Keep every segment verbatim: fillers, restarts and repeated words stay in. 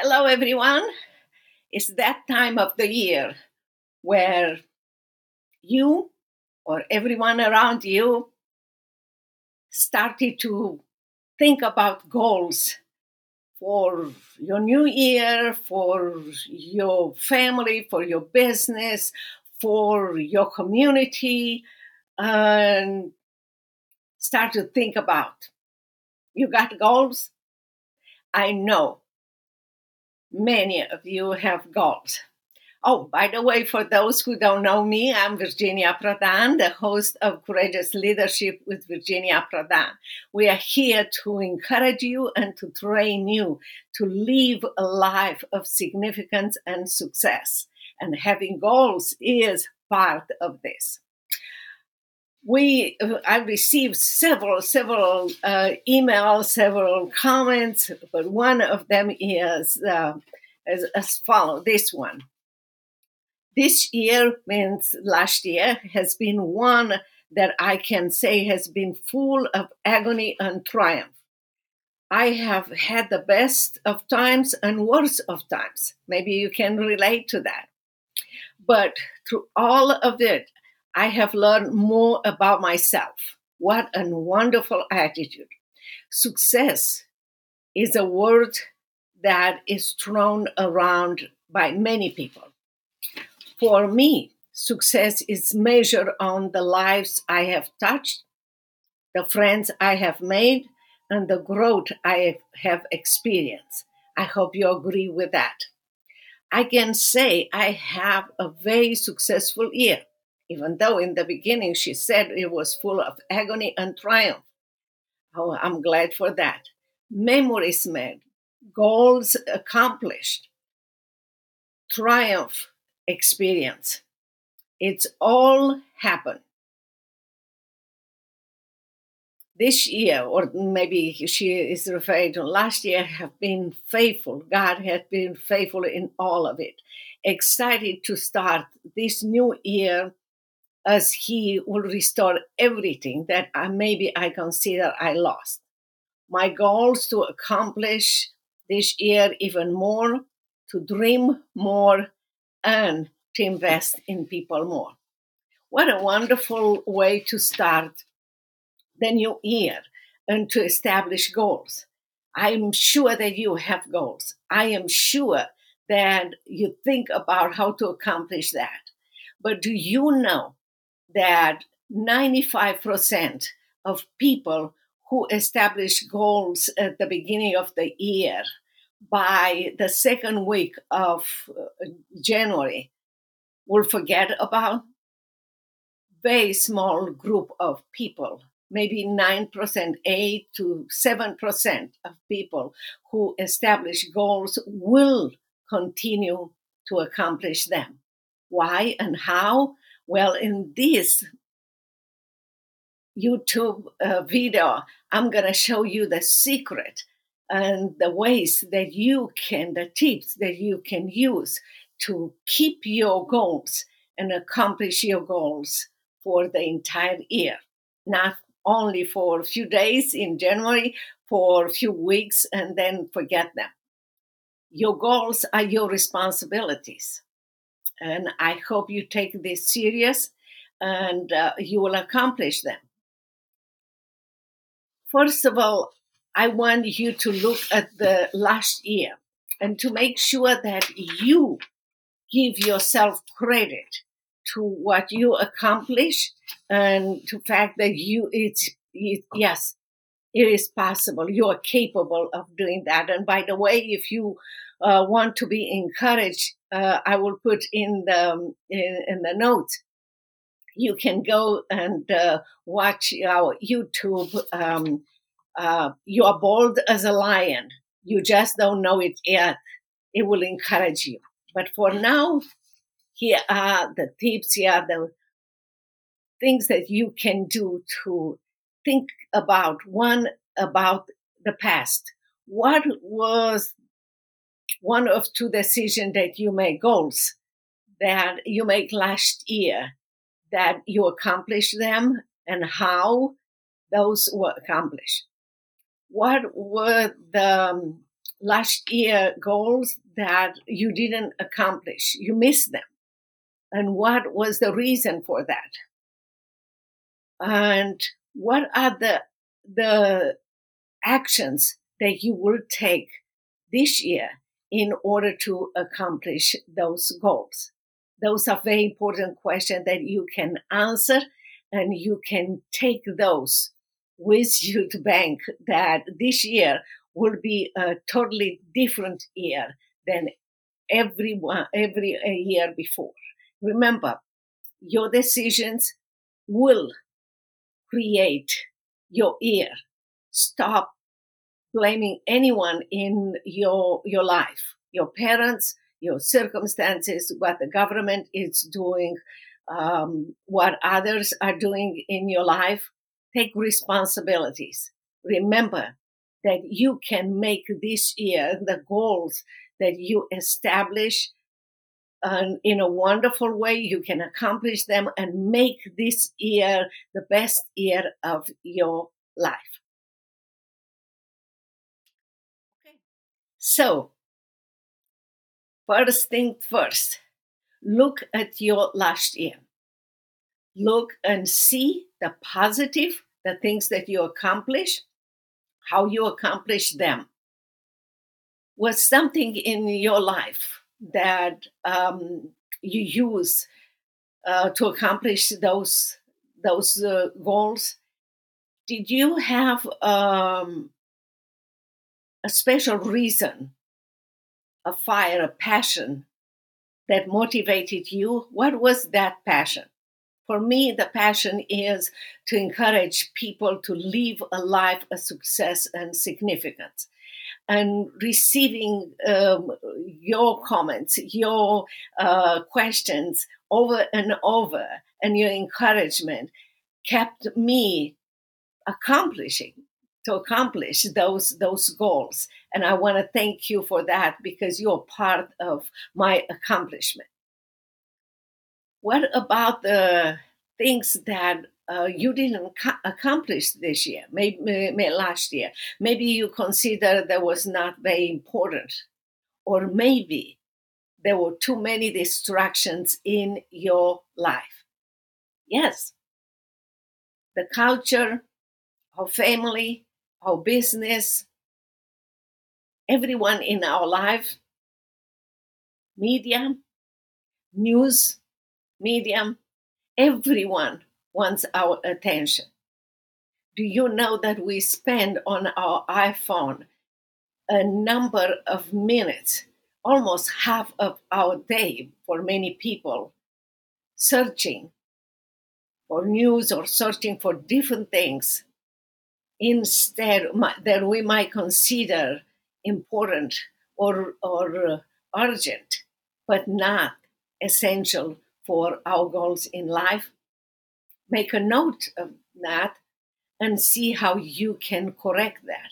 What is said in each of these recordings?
Hello, everyone. It's that time of the year where you or everyone around you started to think about goals for your new year, for your family, for your business, for your community, and start to think about. You got goals? I know. Many of you have goals. Oh, by the way, for those who don't know me, I'm Virginia Prodan, the host of Courageous Leadership with Virginia Prodan. We are here to encourage you and to train you to live a life of significance and success. And having goals is part of this. We, I received several, several uh, emails, several comments, but one of them is uh, as, as follows, this one. This year, means last year, has been one that I can say has been full of agony and triumph. I have had the best of times and worst of times. Maybe you can relate to that. But through all of it, I have learned more about myself. What a wonderful attitude. Success is a word that is thrown around by many people. For me, success is measured on the lives I have touched, the friends I have made, and the growth I have experienced. I hope you agree with that. I can say I have a very successful year. Even though in the beginning she said it was full of agony and triumph. Oh, I'm glad for that. Memories made, goals accomplished, triumph experience. It's all happened. This year, or maybe she is referring to last year, have been faithful. God has been faithful in all of it. Excited to start this new year as He will restore everything that I, maybe I consider I lost. My goals to accomplish this year even more, to dream more, and to invest in people more. What a wonderful way to start the new year and to establish goals. I am sure that you have goals. I am sure that you think about how to accomplish that. But do you know that ninety-five percent of people who establish goals at the beginning of the year, by the second week of January, will forget about? Very small group of people, maybe nine percent, eight to seven percent of people who establish goals will continue to accomplish them. Why and how? Well, in this YouTube uh, video, I'm going to show you the secret and the ways that you can, the tips that you can use to keep your goals and accomplish your goals for the entire year. Not only for a few days in January, for a few weeks, and then forget them. Your goals are your responsibilities. And I hope you take this serious and uh, you will accomplish them. First of all, I want you to look at the last year and to make sure that you give yourself credit to what you accomplish and to the fact that you, it's, it, yes, it is possible. You are capable of doing that. And by the way, if you uh, want to be encouraged, Uh, I will put in the in, in the notes. You can go and uh, watch our YouTube. Um, uh, You're Bold as a Lion. You Just Don't Know It Yet. It will encourage you. But for now, here are the tips. Here are the things that you can do to think about. One, about the past. What was one of two decisions that you made, goals that you made last year, that you accomplished them and how those were accomplished. What were the last year goals that you didn't accomplish, you missed them, and what was the reason for that? And what are the the actions that you will take this year in order to accomplish those goals? Those are very important questions that you can answer, and you can take those with you to bank that this year will be a totally different year than every one, every year before. Remember, your decisions will create your year. Stop blaming anyone in your your life, your parents, your circumstances, what the government is doing, um, what others are doing in your life. Take responsibilities. Remember that you can make this year the goals that you establish and in a wonderful way. You can accomplish them and make this year the best year of your life. Okay. So, first thing first, look at your last year. Look and see the positive, the things that you accomplish, how you accomplish them. Was something in your life that um, you use uh, to accomplish those those uh, goals? Did you have um, a special reason, a fire, a passion that motivated you? What was that passion? For me, the passion is to encourage people to live a life of success and significance. And receiving um, your comments, your uh, questions over and over, and your encouragement kept me accomplishing, to accomplish those, those goals. And I want to thank you for that, because you're part of my accomplishment. What about the things that uh, you didn't ca- accomplish this year, maybe, maybe last year? Maybe you consider that was not very important, or maybe there were too many distractions in your life. Yes, the culture, our family, our business, everyone in our life, media, news, medium, everyone wants our attention. Do you know that we spend on our iPhone a number of minutes, almost half of our day for many people, searching for news or searching for different things instead that we might consider important or, or urgent, but not essential for our goals in life? Make a note of that and see how you can correct that.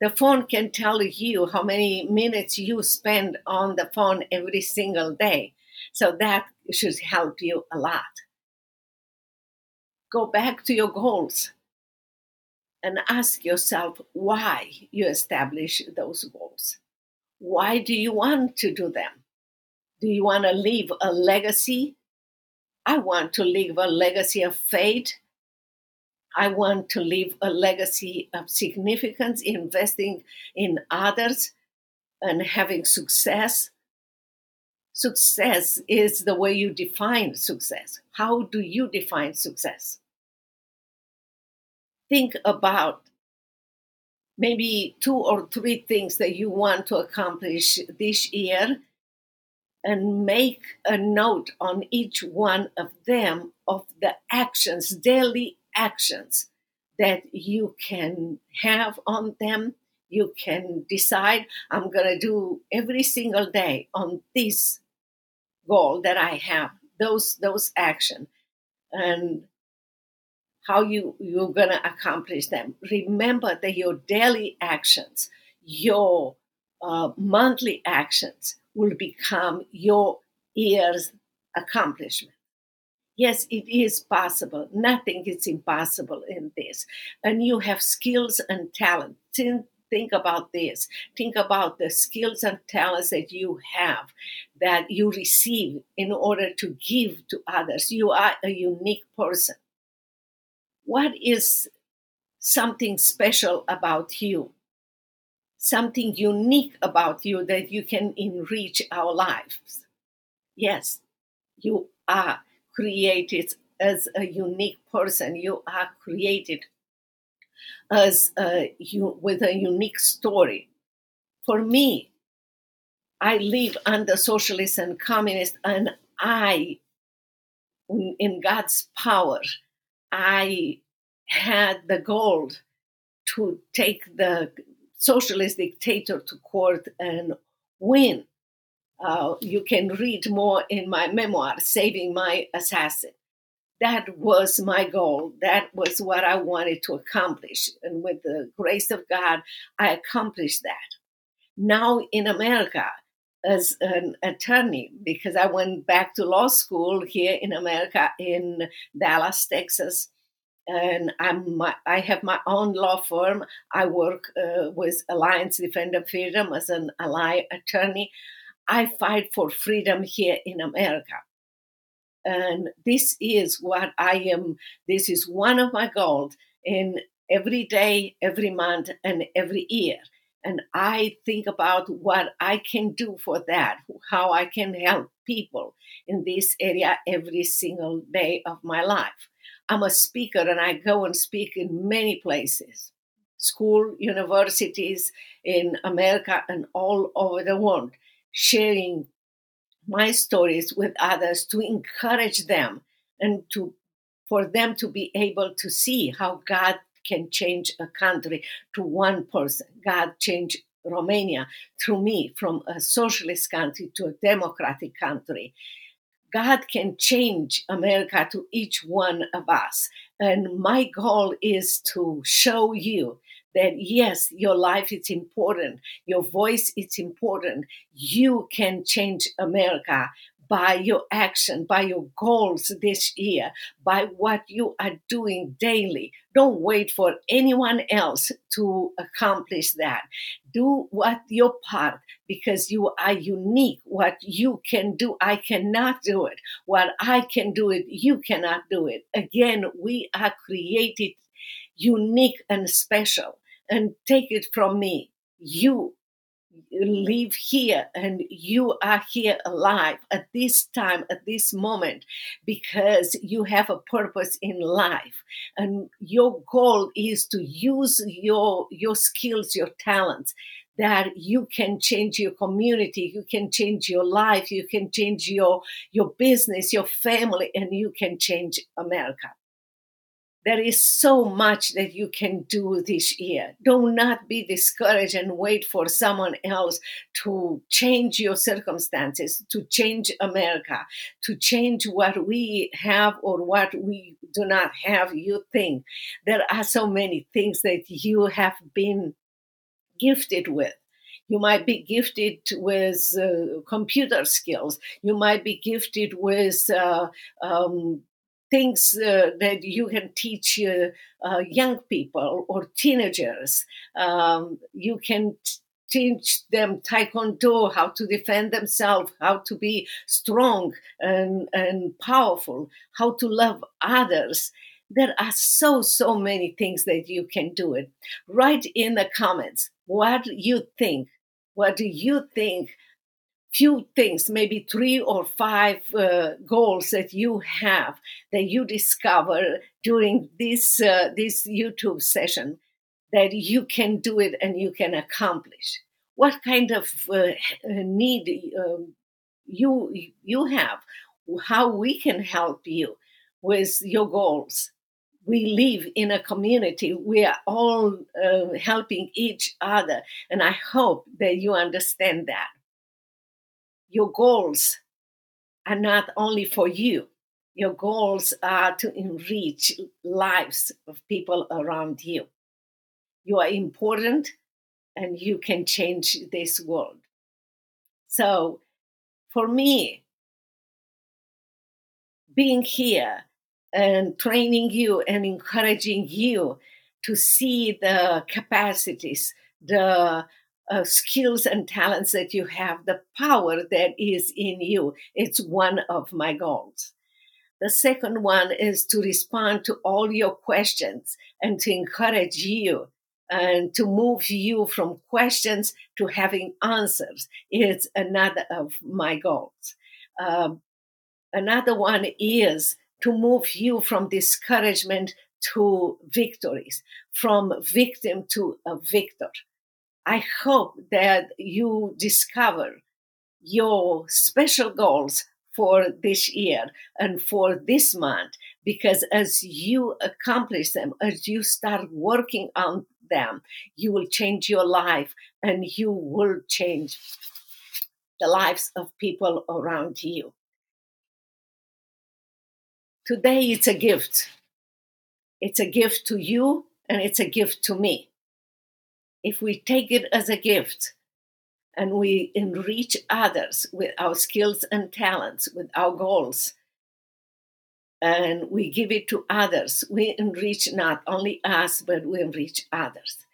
The phone can tell you how many minutes you spend on the phone every single day, so that should help you a lot. Go back to your goals and ask yourself why you establish those goals. Why do you want to do them? Do you want to leave a legacy? I want to leave a legacy of faith. I want to leave a legacy of significance, investing in others and having success. Success is the way you define success. How do you define success? Think about maybe two or three things that you want to accomplish this year, and make a note on each one of them of the actions, daily actions that you can have on them. You can decide, I'm going to do every single day on this goal that I have, those those actions, and how you, you're going to accomplish them. Remember that your daily actions, your uh, monthly actions, will become your year's accomplishment. Yes, it is possible. Nothing is impossible in this. And you have skills and talent, Think about this. Think about the skills and talents that you have, that you receive in order to give to others. You are a unique person. What is something special about you? Something unique about you that you can enrich our lives? Yes, you are created as a unique person. You are created as a, you, with a unique story. For me, I live under socialists and communists, and I, in, in God's power, I had the goal to take the socialist dictator to court and win. Uh, you can read more in my memoir, Saving My Assassin. That was my goal. That was what I wanted to accomplish. And with the grace of God, I accomplished that. Now in America, as an attorney, because I went back to law school here in America, in Dallas, Texas, and I'm my, I have my own law firm. I work uh, with Alliance Defender Freedom as an ally attorney. I fight for freedom here in America. And this is what I am. This is one of my goals in every day, every month, and every year. And I think about what I can do for that, how I can help people in this area every single day of my life. I'm a speaker, and I go and speak in many places, school, universities in America and all over the world, sharing my stories with others to encourage them and to for them to be able to see how God can change a country to one person. God changed Romania through me from a socialist country to a democratic country. God can change America to each one of us. And my goal is to show you that yes, your life is important, your voice is important. You can change America by your action, by your goals this year, by what you are doing daily. Don't wait for anyone else to accomplish that. Do what your part, because you are unique. What you can do, I cannot do it. What I can do it, you cannot do it. Again, we are created unique and special. And take it from me, you live here and you are here alive at this time, at this moment, because you have a purpose in life. And your goal is to use your, your skills, your talents, that you can change your community, you can change your life, you can change your, your business, your family, and you can change America. There is so much that you can do this year. Do not be discouraged and wait for someone else to change your circumstances, to change America, to change what we have or what we do not have, you think. There are so many things that you have been gifted with. You might be gifted with uh, computer skills. You might be gifted with uh, um things uh, that you can teach uh, uh, young people or teenagers. Um, you can t- teach them Taekwondo, how to defend themselves, how to be strong and, and powerful, how to love others. There are so, so many things that you can do it. Write in the comments what you think. What do you think? Few things, maybe three or five uh, goals that you have that you discover during this uh, this YouTube session that you can do it and you can accomplish. What kind of uh, need uh, you you have? How we can help you with your goals? We live in a community. We are all uh, helping each other, and I hope that you understand that. Your goals are not only for you. Your goals are to enrich lives of people around you. You are important and you can change this world. So for me, being here and training you and encouraging you to see the capacities the Uh, skills and talents that you have, the power that is in you. It's one of my goals. The second one is to respond to all your questions and to encourage you and to move you from questions to having answers. It's another of my goals. Um, another one is to move you from discouragement to victories, from victim to a victor. I hope that you discover your special goals for this year and for this month, because as you accomplish them, as you start working on them, you will change your life and you will change the lives of people around you. Today, it's a gift. It's a gift to you and it's a gift to me. If we take it as a gift and we enrich others with our skills and talents, with our goals, and we give it to others, we enrich not only us, but we enrich others.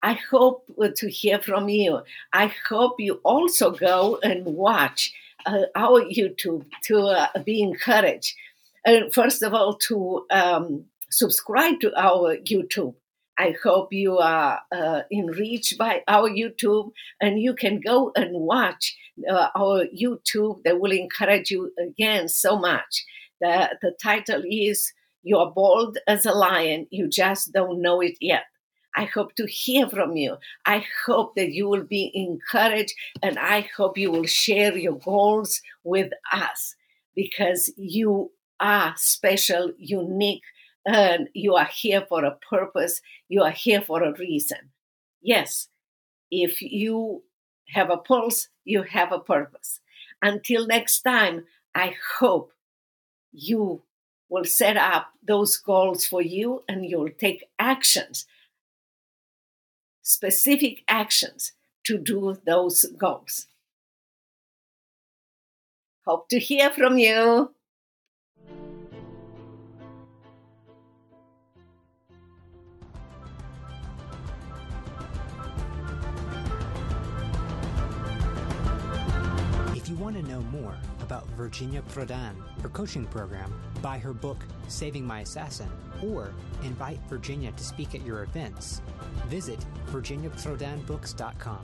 I hope to hear from you. I hope you also go and watch uh, our YouTube to uh, be encouraged. And first of all, to um, subscribe to our YouTube. I hope you are uh, enriched by our YouTube, and you can go and watch uh, our YouTube that will encourage you again so much. The, the title is You're Bold as a Lion, You Just Don't Know It Yet. I hope to hear from you. I hope that you will be encouraged, and I hope you will share your goals with us, because you are special, unique, and you are here for a purpose. You are here for a reason. Yes, if you have a pulse, you have a purpose. Until next time, I hope you will set up those goals for you and you'll take actions, specific actions to do those goals. Hope to hear from you. Want to know more about Virginia Prodan, her coaching program, buy her book, Saving My Assassin, or invite Virginia to speak at your events, visit Virginia Prodan Books dot com.